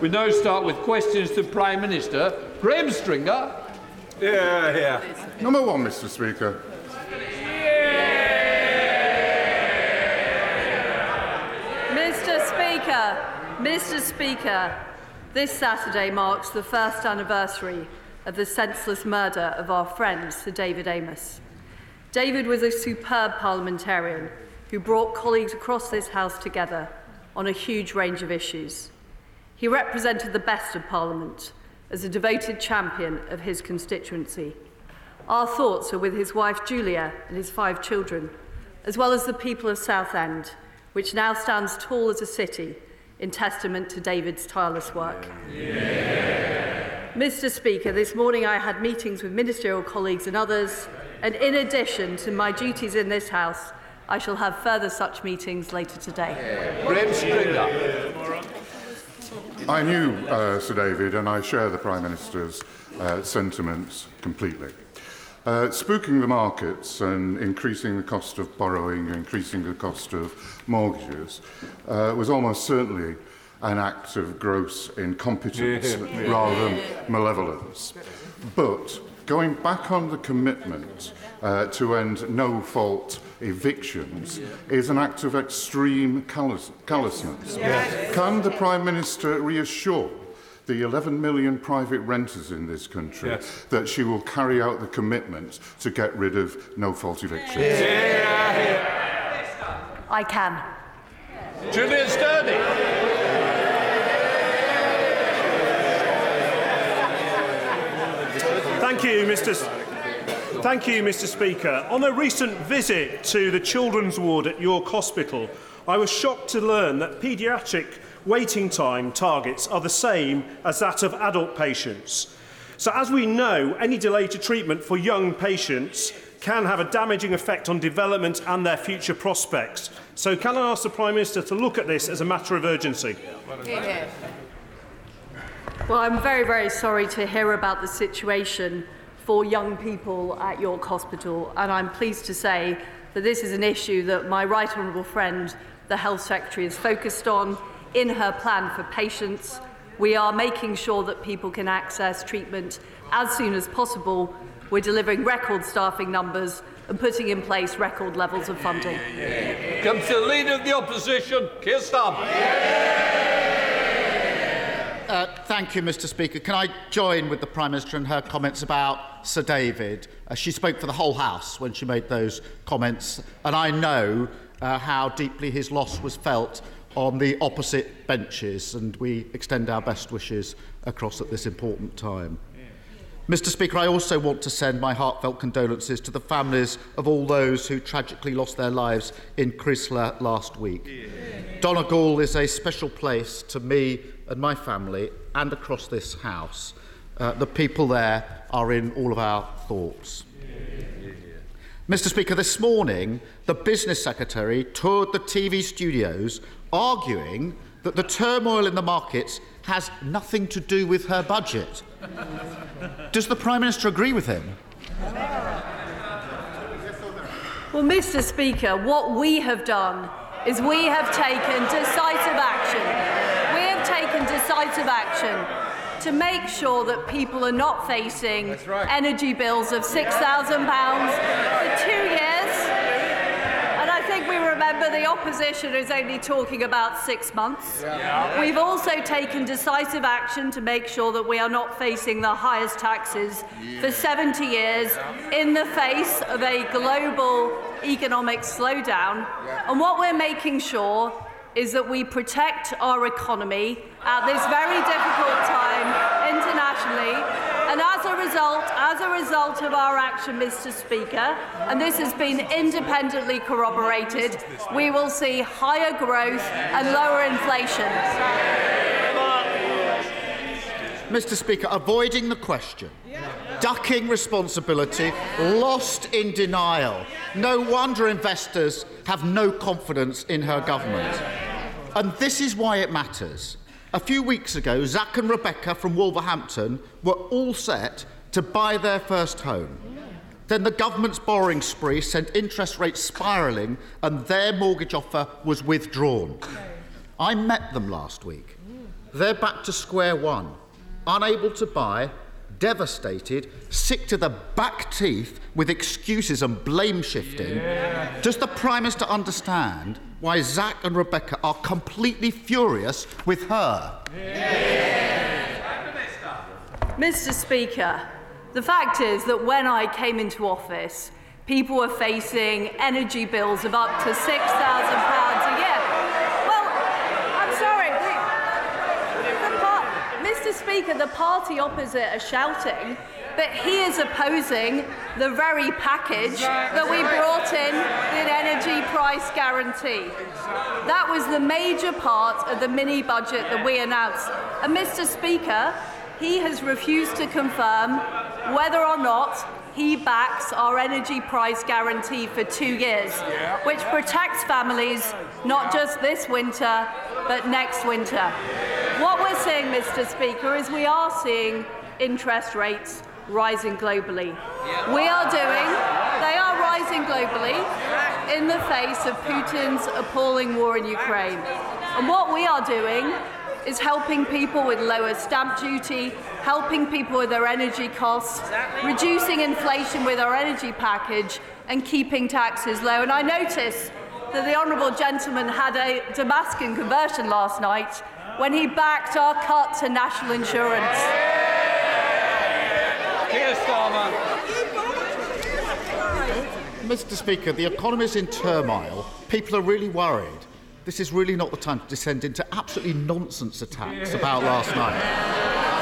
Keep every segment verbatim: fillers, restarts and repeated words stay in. We now start with questions to Prime Minister Graham Stringer. Yeah, yeah. Number one, Mister Speaker. Yeah. Mister Speaker, Mister Speaker, this Saturday marks the first anniversary of the senseless murder of our friend Sir David Amess. David was a superb parliamentarian who brought colleagues across this House together on a huge range of issues. He represented the best of Parliament as a devoted champion of his constituency. Our thoughts are with his wife Julia and his five children, as well as the people of Southend, which now stands tall as a city in testament to David's tireless work. Yeah. Mister Speaker, this morning I had meetings with ministerial colleagues and others, and in addition to my duties in this House, I shall have further such meetings later today. Graham Stringer. I knew uh, Sir David, and I share the Prime Minister's uh, sentiments completely. Uh, spooking the markets and increasing the cost of borrowing, increasing the cost of mortgages, uh, was almost certainly an act of gross incompetence rather than malevolence. But going back on the commitment uh, to end no-fault evictions is an act of extreme callous- callousness. Yes. Can the Prime Minister reassure the eleven million private renters in this country yes. that she will carry out the commitment to get rid of no-fault evictions? I can. Julia Sturdy. Thank you, Mr. S- Thank you, Mr. Speaker. On a recent visit to the children's ward at York Hospital, I was shocked to learn that paediatric waiting time targets are the same as that of adult patients. So, as we know, any delay to treatment for young patients can have a damaging effect on development and their future prospects. So, can I ask the Prime Minister to look at this as a matter of urgency? Yeah. Well, I'm very, very sorry to hear about the situation for young people at York Hospital, and I'm pleased to say that this is an issue that my right honourable friend, the Health Secretary, is focused on. In her plan for patients, we are making sure that people can access treatment as soon as possible. We're delivering record staffing numbers and putting in place record levels of funding. Comes the Leader of the Opposition, Keir Starmer. Uh, thank you, Mister Speaker. Can I join with the Prime Minister in her comments about Sir David? Uh, she spoke for the whole House when she made those comments, and I know uh, how deeply his loss was felt on the opposite benches, and we extend our best wishes across at this important time. Yeah. Mister Speaker, I also want to send my heartfelt condolences to the families of all those who tragically lost their lives in Creeslough last week. Yeah. Donegal is a special place to me and my family, and across this House. Uh, the people there are in all of our thoughts. Yeah. Mister Speaker, this morning, the Business Secretary toured the T V studios arguing that the turmoil in the markets has nothing to do with her budget. Does the Prime Minister agree with him? Well, Mister Speaker, what we have done is we have taken decisive action. We have taken decisive action to make sure that people are not facing right. energy bills of six thousand pounds for two years. Remember, the opposition is only talking about six months. Yeah. We've also taken decisive action to make sure that we are not facing the highest taxes yeah. for seventy years yeah. in the face of a global economic slowdown. Yeah. And what we're making sure is that we protect our economy at this very difficult time internationally. And as a result, as a result of our action, Mister Speaker, and this has been independently corroborated, we will see higher growth and lower inflation. Mister Speaker, avoiding the question, ducking responsibility, lost in denial. No wonder investors have no confidence in her government. And this is why it matters. A few weeks ago, Zach and Rebecca from Wolverhampton were all set to buy their first home. Yeah. Then the government's borrowing spree sent interest rates spiralling and their mortgage offer was withdrawn. I met them last week. they're back to square one, unable to buy, devastated, sick to the back teeth with excuses and blame shifting. Yeah. Does the Prime Minister understand why Zach and Rebecca are completely furious with her? Yeah. Mister Speaker, the fact is that when I came into office, people were facing energy bills of up to six thousand pounds a year. Well, I'm sorry. The part, Mister Speaker, the party opposite are shouting, but he is opposing the very package that we brought in, the energy price guarantee. That was the major part of the mini-budget that we announced. And, Mister Speaker, he has refused to confirm whether or not he backs our energy price guarantee for two years, which protects families not just this winter, but next winter. What we're seeing, Mister Speaker, is we are seeing interest rates rising globally. We are doing, they are rising globally in the face of Putin's appalling war in Ukraine. And what we are doing is helping people with lower stamp duty, helping people with their energy costs, reducing inflation with our energy package and keeping taxes low. And I notice that the Honourable Gentleman had a Damascus conversion last night when he backed our cut to national insurance. Keir Starmer. Mister Speaker, the economy is in turmoil. People are really worried. This is really not the time to descend into absolutely nonsense attacks about last night.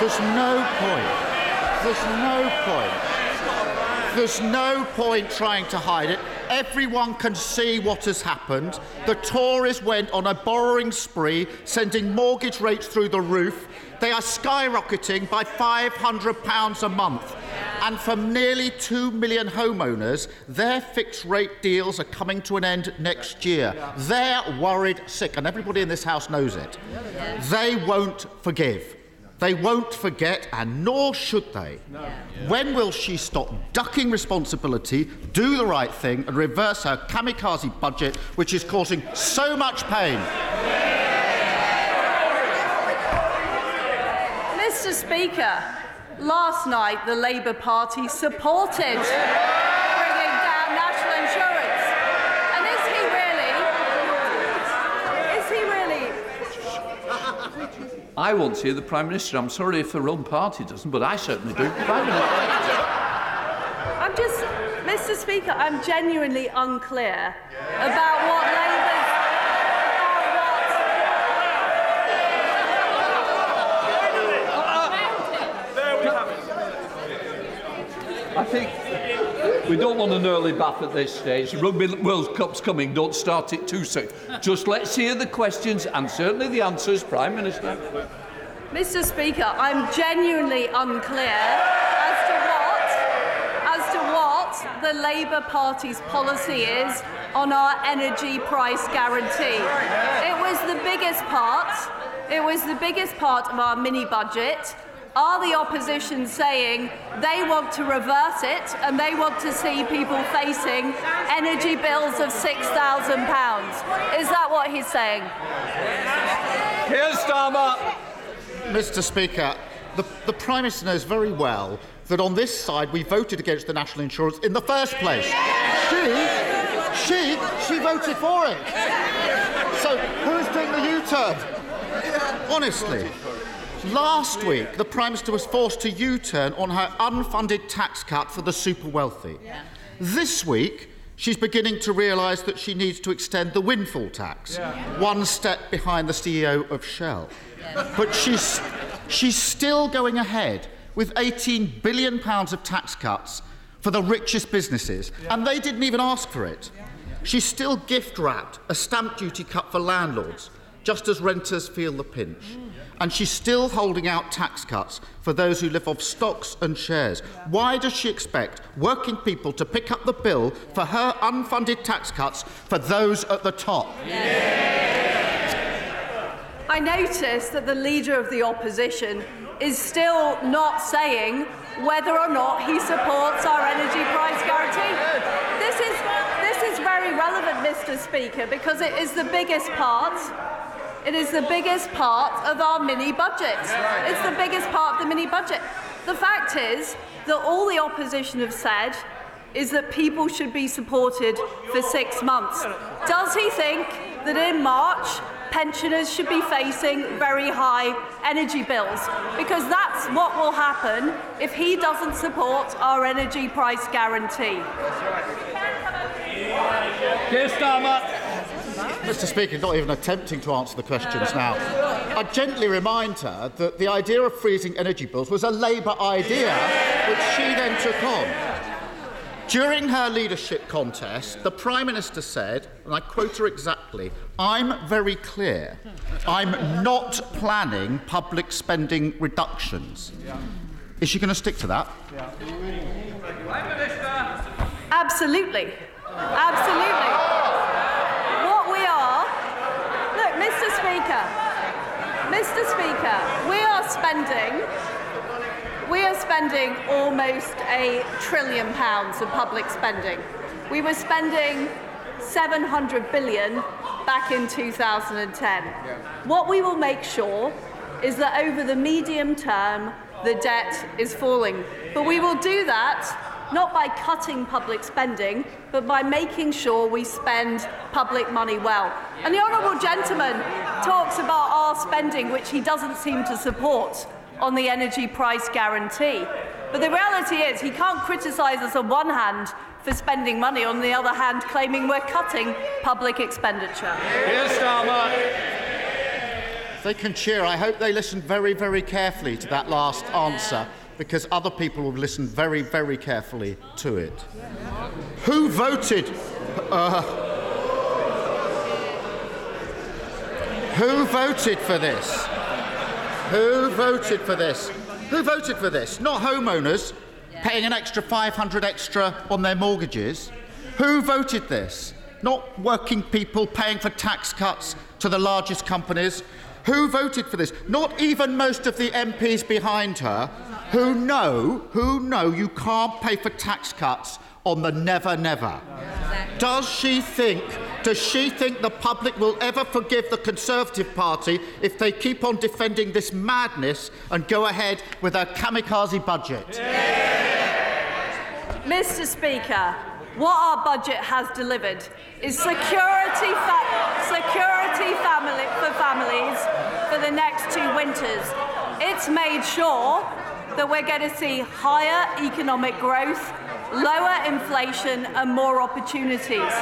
There's no point. There's no point. There's no point trying to hide it. Everyone can see what has happened. The Tories went on a borrowing spree, sending mortgage rates through the roof. They are skyrocketing by five hundred pounds a month. And for nearly two million homeowners, their fixed-rate deals are coming to an end next year. They're worried sick, and everybody in this House knows it. They won't forgive. They won't forget, and nor should they. No. When will she stop ducking responsibility, do the right thing, and reverse her kamikaze budget, which is causing so much pain? Mister Speaker, last night, the Labour Party supported bringing down national insurance. And is he really? Is he really? I want to hear the Prime Minister. I'm sorry if her own party doesn't, but I certainly do. Prime Minister. I'm just, Mister Speaker, I'm genuinely unclear about what Labour. I think we don't want an early bath at this stage. Rugby World Cup's coming. Don't start it too soon. Just let's hear the questions and certainly the answers, Prime Minister. Mister Speaker, I'm genuinely unclear as to what, as to what the Labour Party's policy is on our energy price guarantee. It was the biggest part. It was the biggest part of our mini budget. Are the opposition saying they want to reverse it and they want to see people facing energy bills of six thousand pounds? Is that what he's saying? Keir Starmer. Mister Speaker, the, the Prime Minister knows very well that on this side we voted against the national insurance in the first place. She, she, she voted for it. So who's doing the U-turn? Honestly. Last week, the Prime Minister was forced to U-turn on her unfunded tax cut for the super wealthy. Yeah. This week, she's beginning to realise that she needs to extend the windfall tax, yeah. one step behind the C E O of Shell. Yeah. But she's, she's still going ahead with eighteen billion pounds of tax cuts for the richest businesses, yeah. and they didn't even ask for it. Yeah. She's still gift-wrapped a stamp duty cut for landlords, just as renters feel the pinch. Mm. And she's still holding out tax cuts for those who live off stocks and shares. Why does she expect working people to pick up the bill for her unfunded tax cuts for those at the top? Yeah. I notice that the Leader of the Opposition is still not saying whether or not he supports our energy price guarantee. This is, this is very relevant, Mister Speaker, because it is the biggest part It is the biggest part of our mini budget. It's the biggest part of the mini budget. The fact is that all the opposition have said is that people should be supported for six months. Does he think that in March pensioners should be facing very high energy bills? Because that's what will happen if he doesn't support our energy price guarantee. Keir Starmer. Mister Speaker, not even attempting to answer the questions now. I gently remind her that the idea of freezing energy bills was a Labour idea which she then took on. During her leadership contest, the Prime Minister said, and I quote her exactly, "I'm very clear. I'm not planning public spending reductions." Is she going to stick to that? Absolutely. Absolutely. Mister Speaker, we are spending we are spending almost a trillion pounds of public spending. We were spending seven hundred billion back in two thousand ten. What we will make sure is that over the medium term the debt is falling. But we will do that not by cutting public spending, but by making sure we spend public money well. And the honourable gentleman talks about our spending, which he doesn't seem to support, on the energy price guarantee. But the reality is he can't criticise us on one hand for spending money, on the other hand claiming we're cutting public expenditure. Yes, Starmer. They can cheer. I hope they listen very, very carefully to that last answer, because other people will listen very, very carefully to it. Who voted? Uh, who voted for this? Who voted for this? Who voted for this? Not homeowners paying an extra five hundred extra on their mortgages. Who voted this? Not working people paying for tax cuts to the largest companies. Who voted for this? Not even most of the M Ps behind her, who know, who know you can't pay for tax cuts on the never, never. Does she think, does she think the public will ever forgive the Conservative Party if they keep on defending this madness and go ahead with their kamikaze budget? Yeah. Mister Speaker, what our budget has delivered is security, fa- security family for families for the next two winters. It's made sure that we're going to see higher economic growth, lower inflation and more opportunities.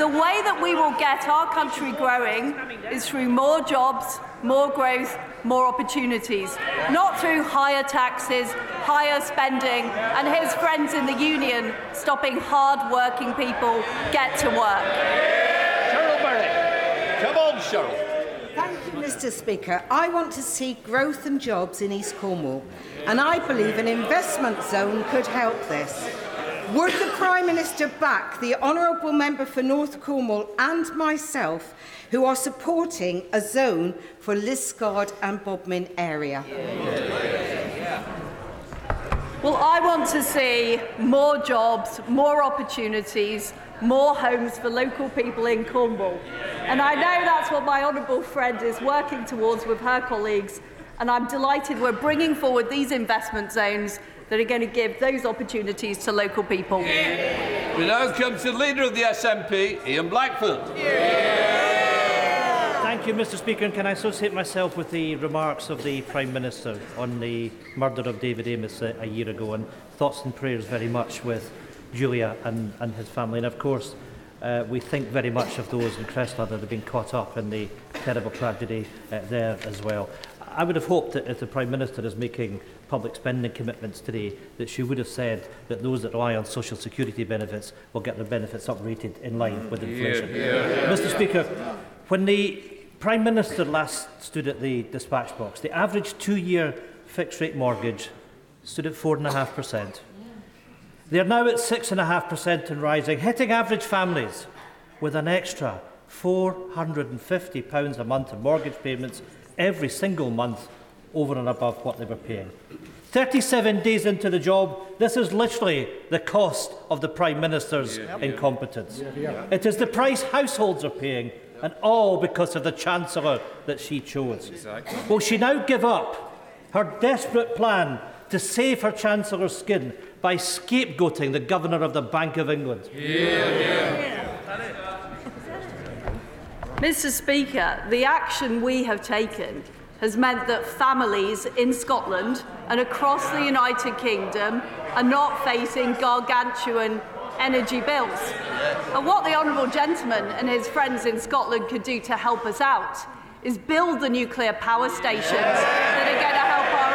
The way that we will get our country growing is through more jobs, more growth, more opportunities, not through higher taxes, higher spending and his friends in the union stopping hard-working people get to work. Cheryl Murray. Come on, Cheryl. Thank you, Mister Speaker. I want to see growth and jobs in East Cornwall, and I believe an investment zone could help this. Would the Prime Minister back the honourable member for North Cornwall and myself, who are supporting a zone for Liskeard and Bodmin area? Well, I want to see more jobs, more opportunities, more homes for local people in Cornwall. And I know that's what my honourable friend is working towards with her colleagues, and I'm delighted we're bringing forward these investment zones that are going to give those opportunities to local people. Yeah. We now come to the Leader of the S N P, Ian Blackford. Yeah. Thank you, Mister Speaker, and can I associate myself with the remarks of the Prime Minister on the murder of David Amess a, a year ago, and thoughts and prayers very much with Julia and, and his family. And of course, uh, we think very much of those in Creeslough that have been caught up in the terrible tragedy uh, there as well. I would have hoped that if the Prime Minister is making public spending commitments today, that she would have said that those that rely on social security benefits will get their benefits uprated in line with inflation. Yeah, yeah, yeah. Mister Speaker, when the Prime Minister last stood at the dispatch box, the average two-year fixed-rate mortgage stood at four point five percent. They are now at six point five percent and rising, hitting average families with an extra four hundred fifty pounds a month in mortgage payments every single month over and above what they were paying. thirty-seven days into the job, this is literally the cost of the Prime Minister's yeah. incompetence. Yeah, yeah. It is the price households are paying and all because of the Chancellor that she chose. Exactly. Will she now give up her desperate plan to save her Chancellor's skin by scapegoating the Governor of the Bank of England? Yeah, yeah. Mister Speaker, the action we have taken has meant that families in Scotland and across the United Kingdom are not facing gargantuan energy bills. And what the Honourable Gentleman and his friends in Scotland could do to help us out is build the nuclear power stations that are going to help our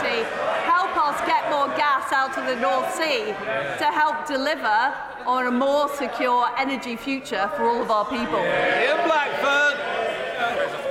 energy security, help us get more gas out of the North Sea to help deliver on a more secure energy future for all of our people. Ian Blackford.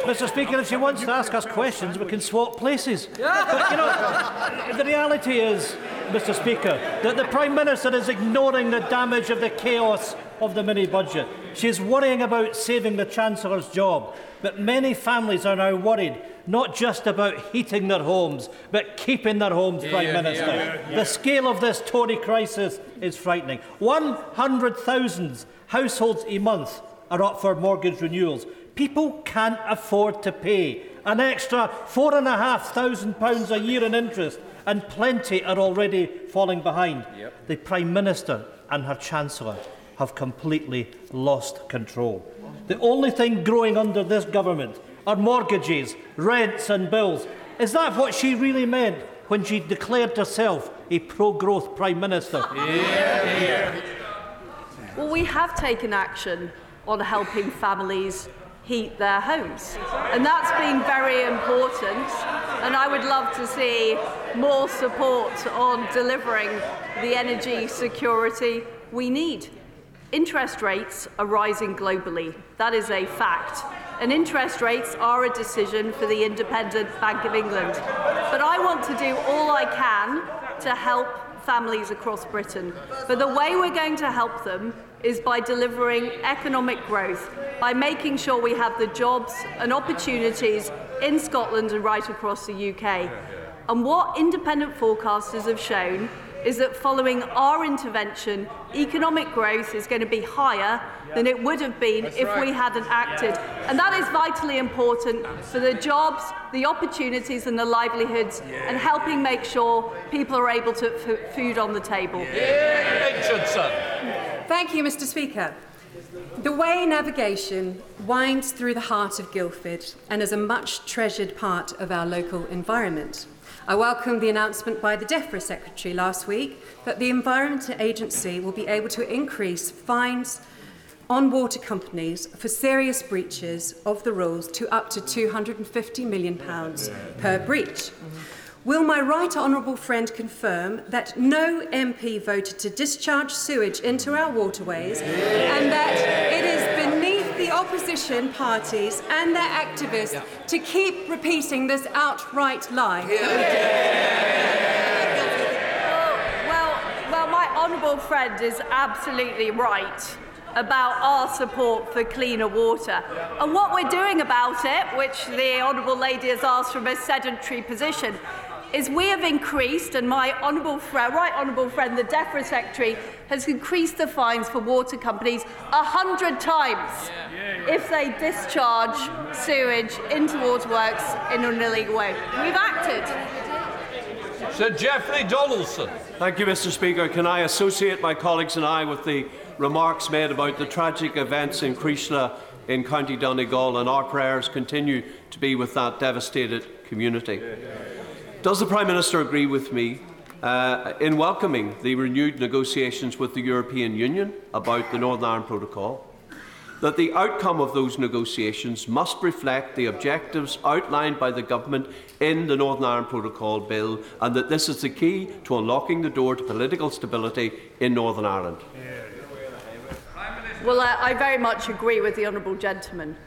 Mister Speaker, if she wants to ask us questions, we can swap places. But, you know, the reality is, Mister Speaker, that the Prime Minister is ignoring the damage of the chaos of the mini-budget. She is worrying about saving the Chancellor's job, but many families are now worried not just about heating their homes, but keeping their homes, yeah, Prime Minister. Yeah, yeah, yeah. The scale of this Tory crisis is frightening. one hundred thousand households a month are up for mortgage renewals. People can't afford to pay an extra four thousand five hundred pounds a year in interest, and plenty are already falling behind. Yep. The Prime Minister and her Chancellor have completely lost control. The only thing growing under this government are mortgages, rents and bills. Is that what she really meant when she declared herself a pro-growth Prime Minister? Yeah, yeah. Well, we have taken action on helping families heat their homes, and that's been very important, and I would love to see more support on delivering the energy security we need. Interest rates are rising globally. That is a fact, and interest rates are a decision for the independent Bank of England. But I want to do all I can to help families across Britain, but the way we're going to help them is by delivering economic growth, by making sure we have the jobs and opportunities in Scotland and right across the U K. And what independent forecasters have shown is that following our intervention, economic growth is going to be higher than it would have been That's if right. we hadn't acted. And that is vitally important for the jobs, the opportunities and the livelihoods, yeah, and helping make sure people are able to put food on the table. Yeah. Thank you, Mister Speaker. The way navigation winds through the heart of Guildford and is a much-treasured part of our local environment. I welcome the announcement by the DEFRA Secretary last week that the Environment Agency will be able to increase fines on water companies for serious breaches of the rules to up to two hundred and fifty million pounds per breach. Will my right honourable friend confirm that no M P voted to discharge sewage into our waterways, and that it is beneath the opposition parties and their activists, yeah, to keep repeating this outright lie? Yeah. Well, well, well, my honourable friend is absolutely right about our support for cleaner water. And what we're doing about it, which the honourable lady has asked from a sedentary position, is we have increased, and my honourable friend, right honourable friend, the DEFRA Secretary, has increased the fines for water companies a hundred times if they discharge sewage into waterworks in an illegal way. We've acted. Sir Geoffrey Donaldson. Thank you, Mister Speaker. Can I associate my colleagues and I with the remarks made about the tragic events in Creeslough in County Donegal, and our prayers continue to be with that devastated community. Yeah, yeah, yeah. Does the Prime Minister agree with me uh, in welcoming the renewed negotiations with the European Union about the Northern Ireland Protocol, that the outcome of those negotiations must reflect the objectives outlined by the Government in the Northern Ireland Protocol Bill, and that this is the key to unlocking the door to political stability in Northern Ireland? Well, I very much agree with the Honourable Gentleman.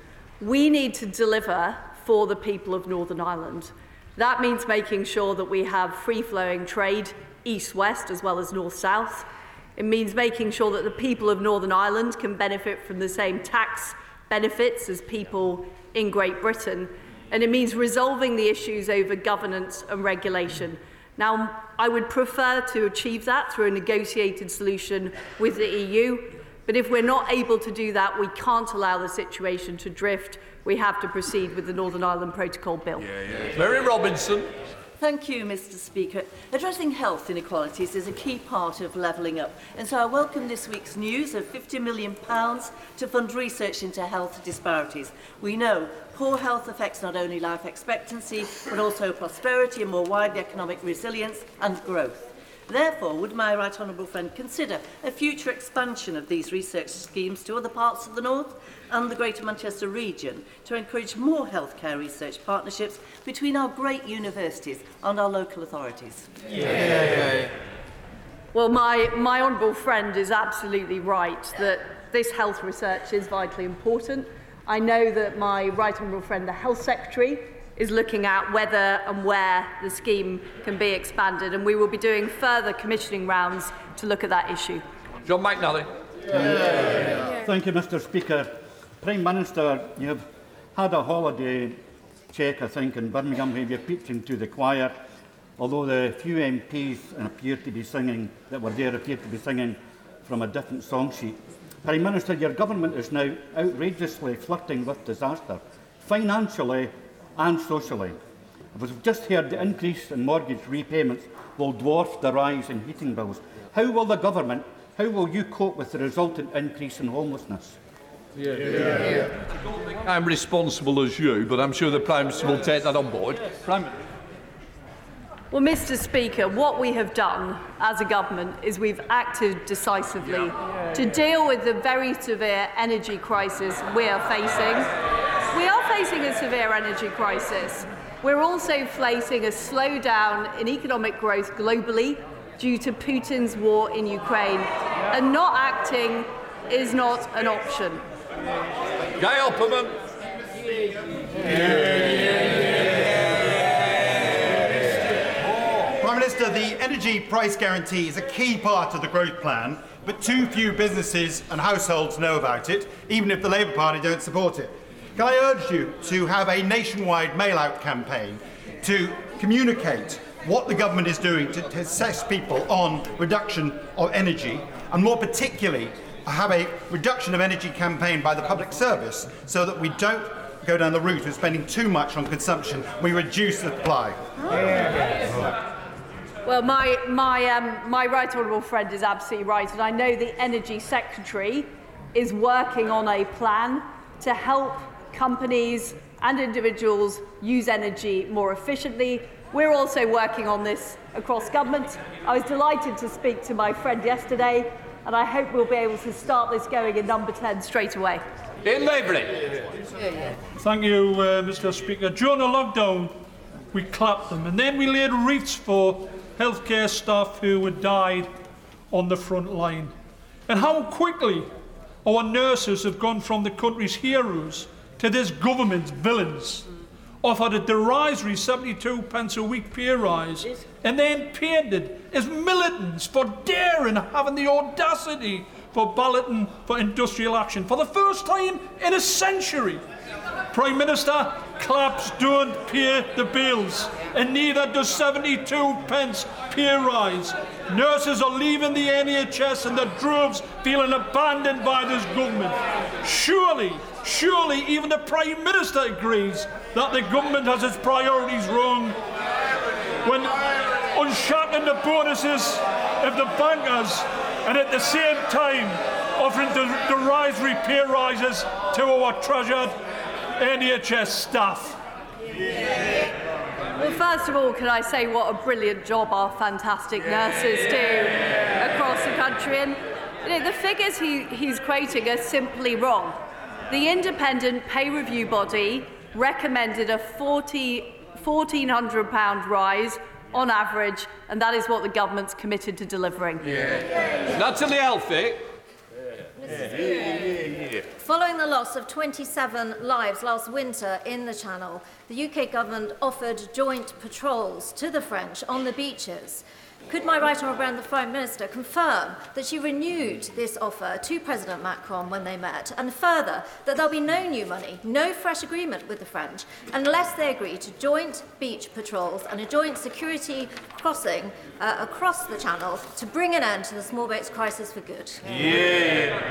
We need to deliver for the people of Northern Ireland. That means making sure that we have free-flowing trade east-west as well as north-south. It means making sure that the people of Northern Ireland can benefit from the same tax benefits as people in Great Britain, and it means resolving the issues over governance and regulation. Now, I would prefer to achieve that through a negotiated solution with the E U, But if we're not able to do that, we can't allow the situation to drift. We have to proceed with the Northern Ireland Protocol bill. Yeah, yeah. Mary Robinson. Thank you, Mister Speaker. Addressing health inequalities is a key part of levelling up, and so I welcome this week's news of fifty million pounds to fund research into health disparities. We know poor health affects not only life expectancy, but also prosperity and more widely economic resilience and growth. Therefore, would my right honourable friend consider a future expansion of these research schemes to other parts of the North and the Greater Manchester region to encourage more healthcare research partnerships between our great universities and our local authorities? Yay. Well, my, my honourable friend is absolutely right that this health research is vitally important. I know that my right honourable friend, the Health Secretary, is looking at whether and where the scheme can be expanded, and we will be doing further commissioning rounds to look at that issue. John McNally. Yeah. Thank you, Mister Speaker. Prime Minister, you have had a holiday check, I think, in Birmingham where you're preaching to the choir, although the few M Ps appear to be singing that were there appear to be singing from a different song sheet. Prime Minister, your government is now outrageously flirting with disaster, financially and socially. We've just heard the increase in mortgage repayments will dwarf the rise in heating bills. How will the government, how will you cope with the resultant increase in homelessness? Yeah. Yeah. Yeah. Yeah. I don't think I'm responsible as you, but I'm sure the Prime Minister will take that on board. Yes. Prime Minister. Well, Mister Speaker, what we have done as a government is we've acted decisively yeah. Yeah, yeah. to deal with the very severe energy crisis we are facing. We are facing a severe energy crisis. We're also facing a slowdown in economic growth globally due to Putin's war in Ukraine, and not acting is not an option. Guy Opperman. Prime Minister, the energy price guarantee is a key part of the growth plan, but too few businesses and households know about it, even if the Labour Party don't support it. Can I urge you to have a nationwide mail-out campaign to communicate what the government is doing to, to assess people on reduction of energy, and more particularly have a reduction of energy campaign by the public service so that we don't go down the route of spending too much on consumption, we reduce the supply. Well, my, my, um, my right honourable friend is absolutely right, and I know the Energy Secretary is working on a plan to help companies and individuals use energy more efficiently. We're also working on this across government. I was delighted to speak to my friend yesterday, and I hope we'll be able to start this going in Number ten straight away. Ian Blackford. Thank you, uh, Mister Speaker. During the lockdown, we clapped them, and then we laid wreaths for healthcare staff who had died on the front line. And how quickly our nurses have gone from the country's heroes to this government's villains, offered a derisory seventy-two pence a week pay rise, and then painted as militants for daring, having the audacity for balloting for industrial action for the first time in a century. Prime Minister, claps don't pay the bills, and neither does seventy-two pence pay rise. Nurses are leaving the N H S in the droves, feeling abandoned by this government. Surely, surely even the Prime Minister agrees that the government has its priorities wrong when unshackling the bonuses of the bankers and at the same time offering the derisory pay rises to our treasured N H S staff. Well, first of all, can I say what a brilliant job our fantastic nurses do across the country? And you know, the figures he, he's quoting are simply wrong. The independent pay review body recommended a fourteen hundred pound rise on average, and that is what the government's committed to delivering. Yeah. Natalie Alfie. Yeah. Yeah. Yeah. Following the loss of twenty-seven lives last winter in the Channel, the U K government offered joint patrols to the French on the beaches. Could my right honourable friend the Prime Minister confirm that she renewed this offer to President Macron when they met, and further that there will be no new money, no fresh agreement with the French unless they agree to joint beach patrols and a joint security crossing uh, across the Channel to bring an end to the small boats crisis for good? Yeah.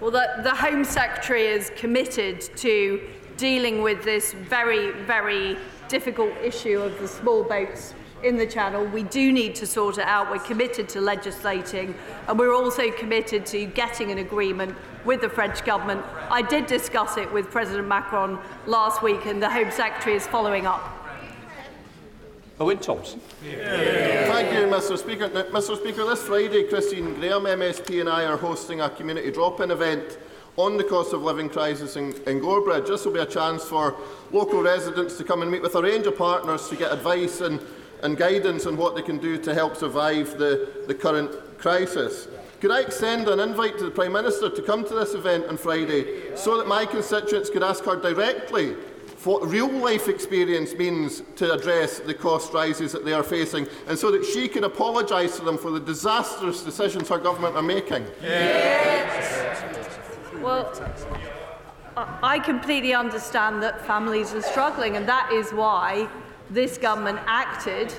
Well, the, the Home Secretary is committed to dealing with this very, very difficult issue of the small boats in the Channel. We do need to sort it out. We're committed to legislating, and we're also committed to getting an agreement with the French government. I did discuss it with President Macron last week, and the Home Secretary is following up. Owen Thompson. Yeah. Thank you, Mr Speaker. Now, Mr Speaker, this Friday, Christine Graham, M S P, and I are hosting a community drop-in event on the cost of living crisis in, in Gorebridge. This will be a chance for local residents to come and meet with a range of partners to get advice and and guidance on what they can do to help survive the, the current crisis. Could I extend an invite to the Prime Minister to come to this event on Friday so that my constituents could ask her directly what real-life experience means to address the cost rises that they are facing, and so that she can apologise to them for the disastrous decisions her government are making? Yes. Well, I completely understand that families are struggling, and that is why this government acted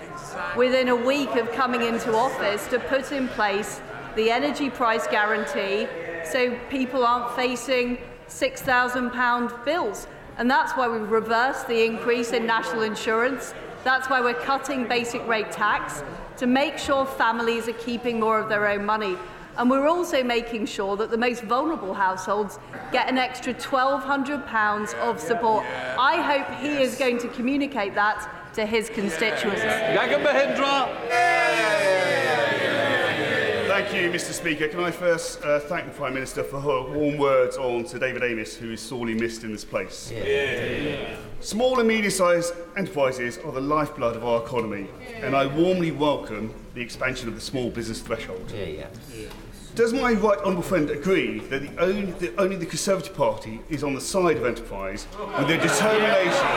within a week of coming into office to put in place the energy price guarantee so people aren't facing six thousand pound bills. And that's why we've reversed the increase in national insurance. That's why we're cutting basic rate tax to make sure families are keeping more of their own money. And we're also making sure that the most vulnerable households get an extra one thousand two hundred pounds of support. I hope he yes. is going to communicate that to his constituents. Thank you, Mr Speaker. Can I first uh, thank the Prime Minister for her warm words on Sir David Amess, who is sorely missed in this place. Yeah. Yeah. Small and medium-sized enterprises are the lifeblood of our economy, and I warmly welcome the expansion of the small business threshold. Yeah, yeah. Yeah. Does my right honourable friend agree that the only, the, only the Conservative Party is on the side of enterprise and their determination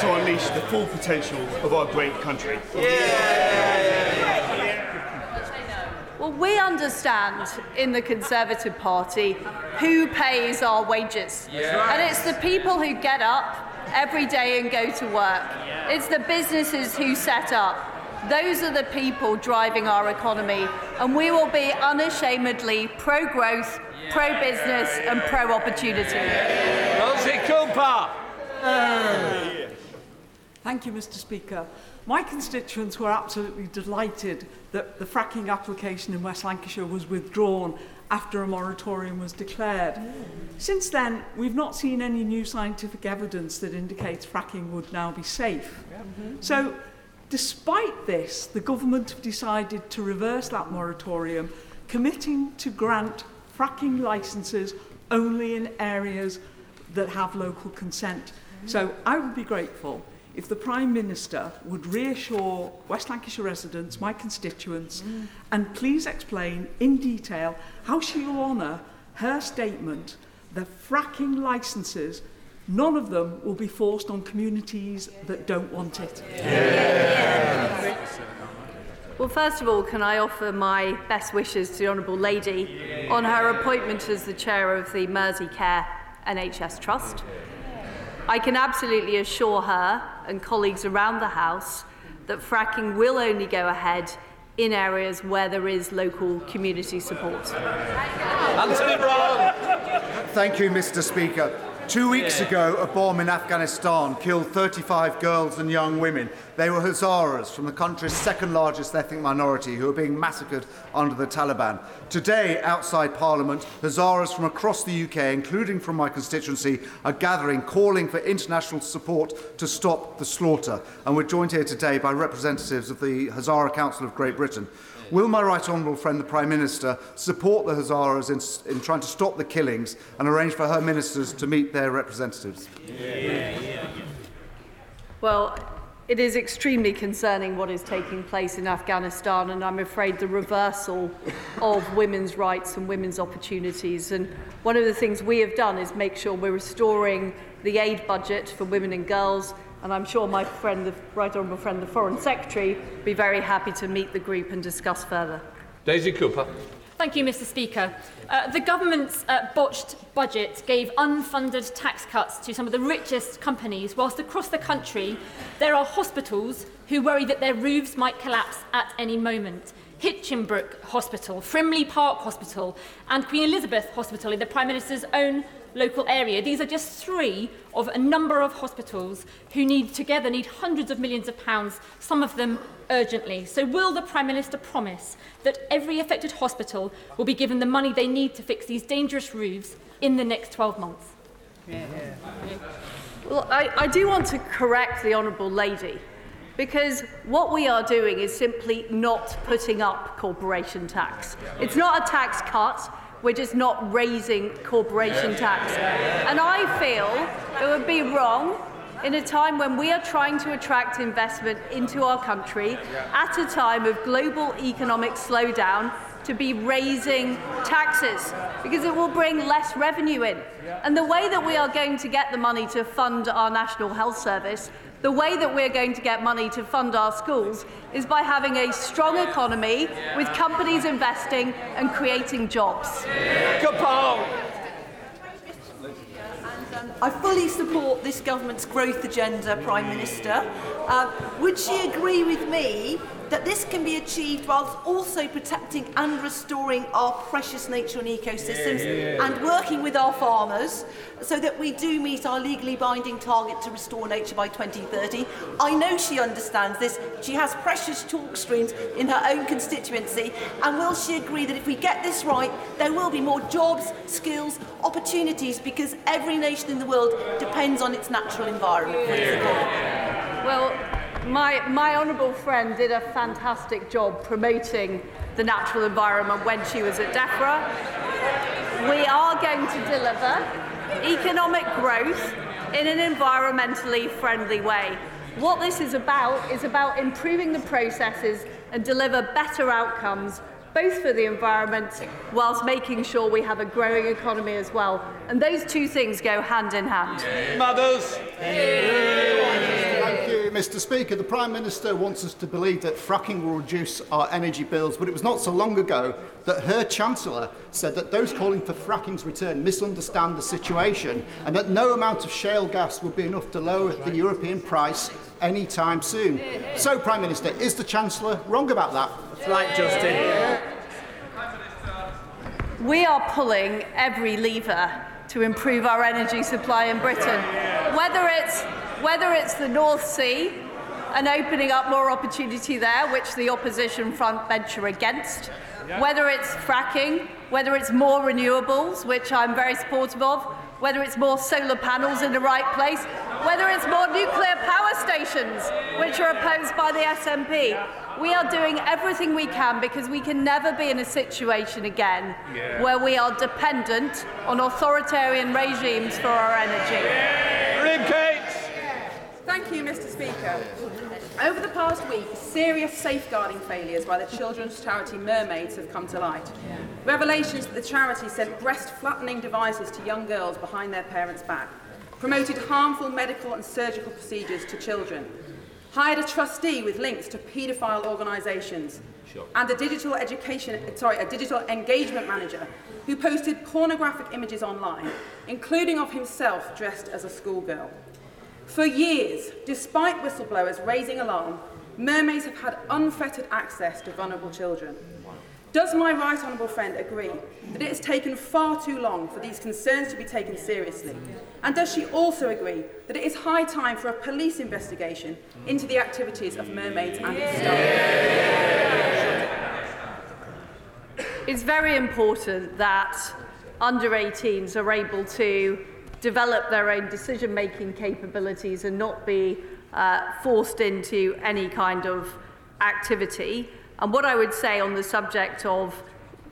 to unleash the full potential of our great country? Well, we understand in the Conservative Party who pays our wages, and it's the people who get up every day and go to work. It's the businesses who set up. Those are the people driving our economy, and we will be unashamedly pro-growth, pro-business and pro-opportunity. Uh, Thank you, Mr Speaker. My constituents were absolutely delighted that the fracking application in West Lancashire was withdrawn after a moratorium was declared. Mm. Since then, we've not seen any new scientific evidence that indicates fracking would now be safe. Mm-hmm. So, despite this, the government have decided to reverse that moratorium, committing to grant fracking licences only in areas that have local consent. So I would be grateful if the Prime Minister would reassure West Lancashire residents, my constituents, mm. and please explain in detail how she will honour her statement that fracking licences, none of them will be forced on communities that don't want it. Yeah. Well, first of all, can I offer my best wishes to the Honourable Lady yeah. on her appointment as the Chair of the Merseycare N H S Trust. I can absolutely assure her and colleagues around the House that fracking will only go ahead in areas where there is local community support. Anthony Brown. Thank you, Mr Speaker. Two weeks ago, a bomb in Afghanistan killed thirty-five girls and young women. They were Hazaras from the country's second largest ethnic minority who are being massacred under the Taliban. Today, outside Parliament, Hazaras from across the U K, including from my constituency, are gathering, calling for international support to stop the slaughter. And we're joined here today by representatives of the Hazara Council of Great Britain. Will my right honourable friend, the Prime Minister, support the Hazaras in, in trying to stop the killings and arrange for her ministers to meet their representatives? Yeah, yeah, yeah. Well, it is extremely concerning what is taking place in Afghanistan, and I'm afraid the reversal of women's rights and women's opportunities. And one of the things we have done is make sure we're restoring the aid budget for women and girls, and I'm sure my friend, the Right Honourable Friend, the Foreign Secretary, will be very happy to meet the group and discuss further. Daisy Cooper. Thank you, Mr Speaker. Uh, the government's uh, botched budget gave unfunded tax cuts to some of the richest companies, whilst across the country there are hospitals who worry that their roofs might collapse at any moment. Hinchinbrook Hospital, Frimley Park Hospital and Queen Elizabeth Hospital in the Prime Minister's own local area. These are just three of a number of hospitals who need together need hundreds of millions of pounds, some of them urgently. So will the Prime Minister promise that every affected hospital will be given the money they need to fix these dangerous roofs in the next twelve months? Yeah. Well, I, I do want to correct the Honourable Lady, because what we are doing is simply not putting up corporation tax. It's not a tax cut. We're just not raising corporation tax. And I feel it would be wrong in a time when we are trying to attract investment into our country at a time of global economic slowdown to be raising taxes, because it will bring less revenue in. And the way that we are going to get the money to fund our National Health Service, the way that we're going to get money to fund our schools, is by having a strong economy with companies investing and creating jobs. Kapow! I fully support this government's growth agenda, Prime Minister. Uh, would she agree with me that this can be achieved whilst also protecting and restoring our precious nature and ecosystems, yeah, yeah, yeah, and working with our farmers so that we do meet our legally binding target to restore nature by twenty thirty? I know she understands this. She has precious chalk streams in her own constituency. And will she agree that if we get this right, there will be more jobs, skills, opportunities, because every nation in the world depends on its natural environment? Yeah, yeah. Well, My, my honourable friend did a fantastic job promoting the natural environment when she was at DEFRA. We are going to deliver economic growth in an environmentally friendly way. What this is about is about improving the processes and deliver better outcomes, both for the environment, whilst making sure we have a growing economy as well. And those two things go hand in hand. Yeah. Mothers! Yeah. Mr Speaker, the Prime Minister wants us to believe that fracking will reduce our energy bills, but it was not so long ago that her Chancellor said that those calling for fracking's return misunderstand the situation and that no amount of shale gas would be enough to lower the European price any time soon. So, Prime Minister, is the Chancellor wrong about that? That's right, Justin. We are pulling every lever to improve our energy supply in Britain, whether it's Whether it's the North Sea and opening up more opportunity there, which the opposition frontbench are against, whether it's fracking, whether it's more renewables, which I'm very supportive of, whether it's more solar panels in the right place, whether it's more nuclear power stations, which are opposed by the S N P. We are doing everything we can, because we can never be in a situation again yeah. where we are dependent on authoritarian regimes for our energy. Yeah. Thank you, Mr Speaker. Over the past week, serious safeguarding failures by the children's charity Mermaids have come to light. Revelations that the charity sent breast-flattening devices to young girls behind their parents' back, promoted harmful medical and surgical procedures to children, hired a trustee with links to paedophile organisations, and a digital education, sorry, a digital engagement manager who posted pornographic images online, including of himself dressed as a schoolgirl. For years, despite whistleblowers raising alarm, mermaids have had unfettered access to vulnerable children. Does my right honourable friend agree that it has taken far too long for these concerns to be taken seriously? And does she also agree that it is high time for a police investigation into the activities of mermaids and its staff? It's very important that under eighteens are able to develop their own decision-making capabilities and not be uh, forced into any kind of activity. And what I would say on the subject of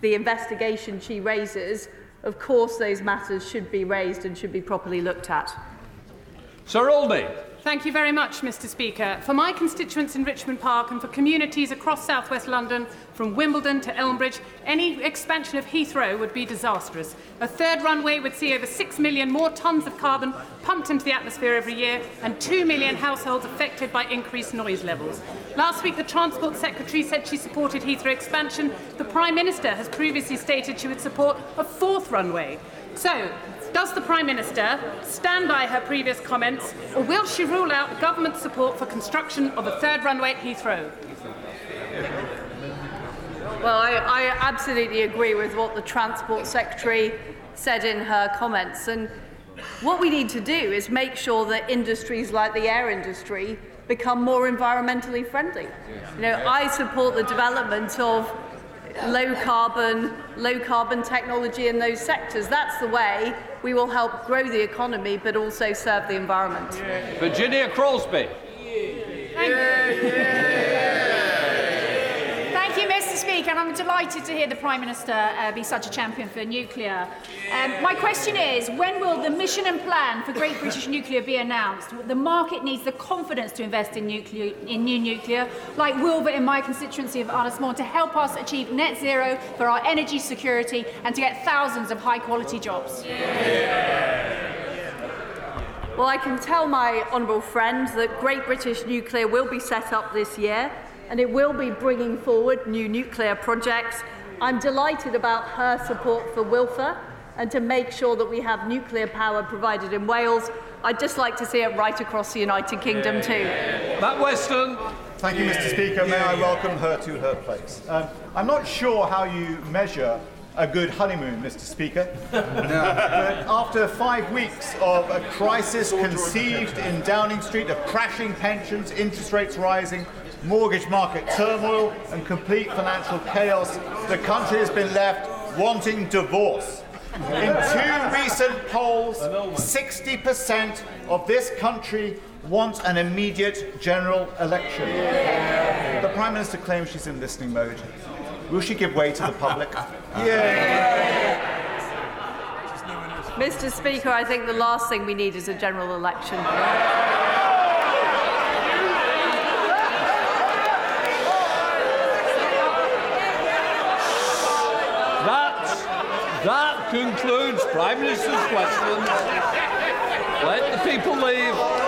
the investigation she raises, of course those matters should be raised and should be properly looked at. Sir Aldie. Thank you very much, Mr Speaker. For my constituents in Richmond Park and for communities across South West London, from Wimbledon to Elmbridge, any expansion of Heathrow would be disastrous. A third runway would see over six million more tonnes of carbon pumped into the atmosphere every year and two million households affected by increased noise levels. Last week, the Transport Secretary said she supported Heathrow expansion. The Prime Minister has previously stated she would support a fourth runway. So, does the Prime Minister stand by her previous comments, or will she rule out government support for construction of a third runway at Heathrow? Well, I, I absolutely agree with what the Transport Secretary said in her comments. And what we need to do is make sure that industries like the air industry become more environmentally friendly. You know, I support the development of low carbon, low carbon technology in those sectors. That's the way we will help grow the economy, but also serve the environment. Yeah. Virginia Crosby. Thank you. Yeah, yeah. Thank you, Mister Speaker. And I'm delighted to hear the Prime Minister uh, be such a champion for nuclear. Um, my question is, when will the mission and plan for Great British Nuclear be announced? The market needs the confidence to invest in, nuclear, in new nuclear, like Wilbur in my constituency of Ardismore, to help us achieve net zero for our energy security and to get thousands of high-quality jobs. Yeah. Well, I can tell my honourable friend that Great British Nuclear will be set up this year, and it will be bringing forward new nuclear projects. I'm delighted about her support for Wilfer and to make sure that we have nuclear power provided in Wales. I'd just like to see it right across the United Kingdom too. Matt Weston. Thank you, Mr Speaker. May I welcome her to her place. Um, I'm not sure how you measure a good honeymoon, Mr Speaker, but after five weeks of a crisis conceived in Downing Street, of crashing pensions, interest rates rising, mortgage market turmoil and complete financial chaos, the country has been left wanting divorce. In two recent polls, sixty percent of this country want an immediate general election. The Prime Minister claims she's in listening mode. Will she give way to the public? Yeah. Mister Speaker, I think the last thing we need is a general election. That concludes Prime Minister's questions. Let the people leave.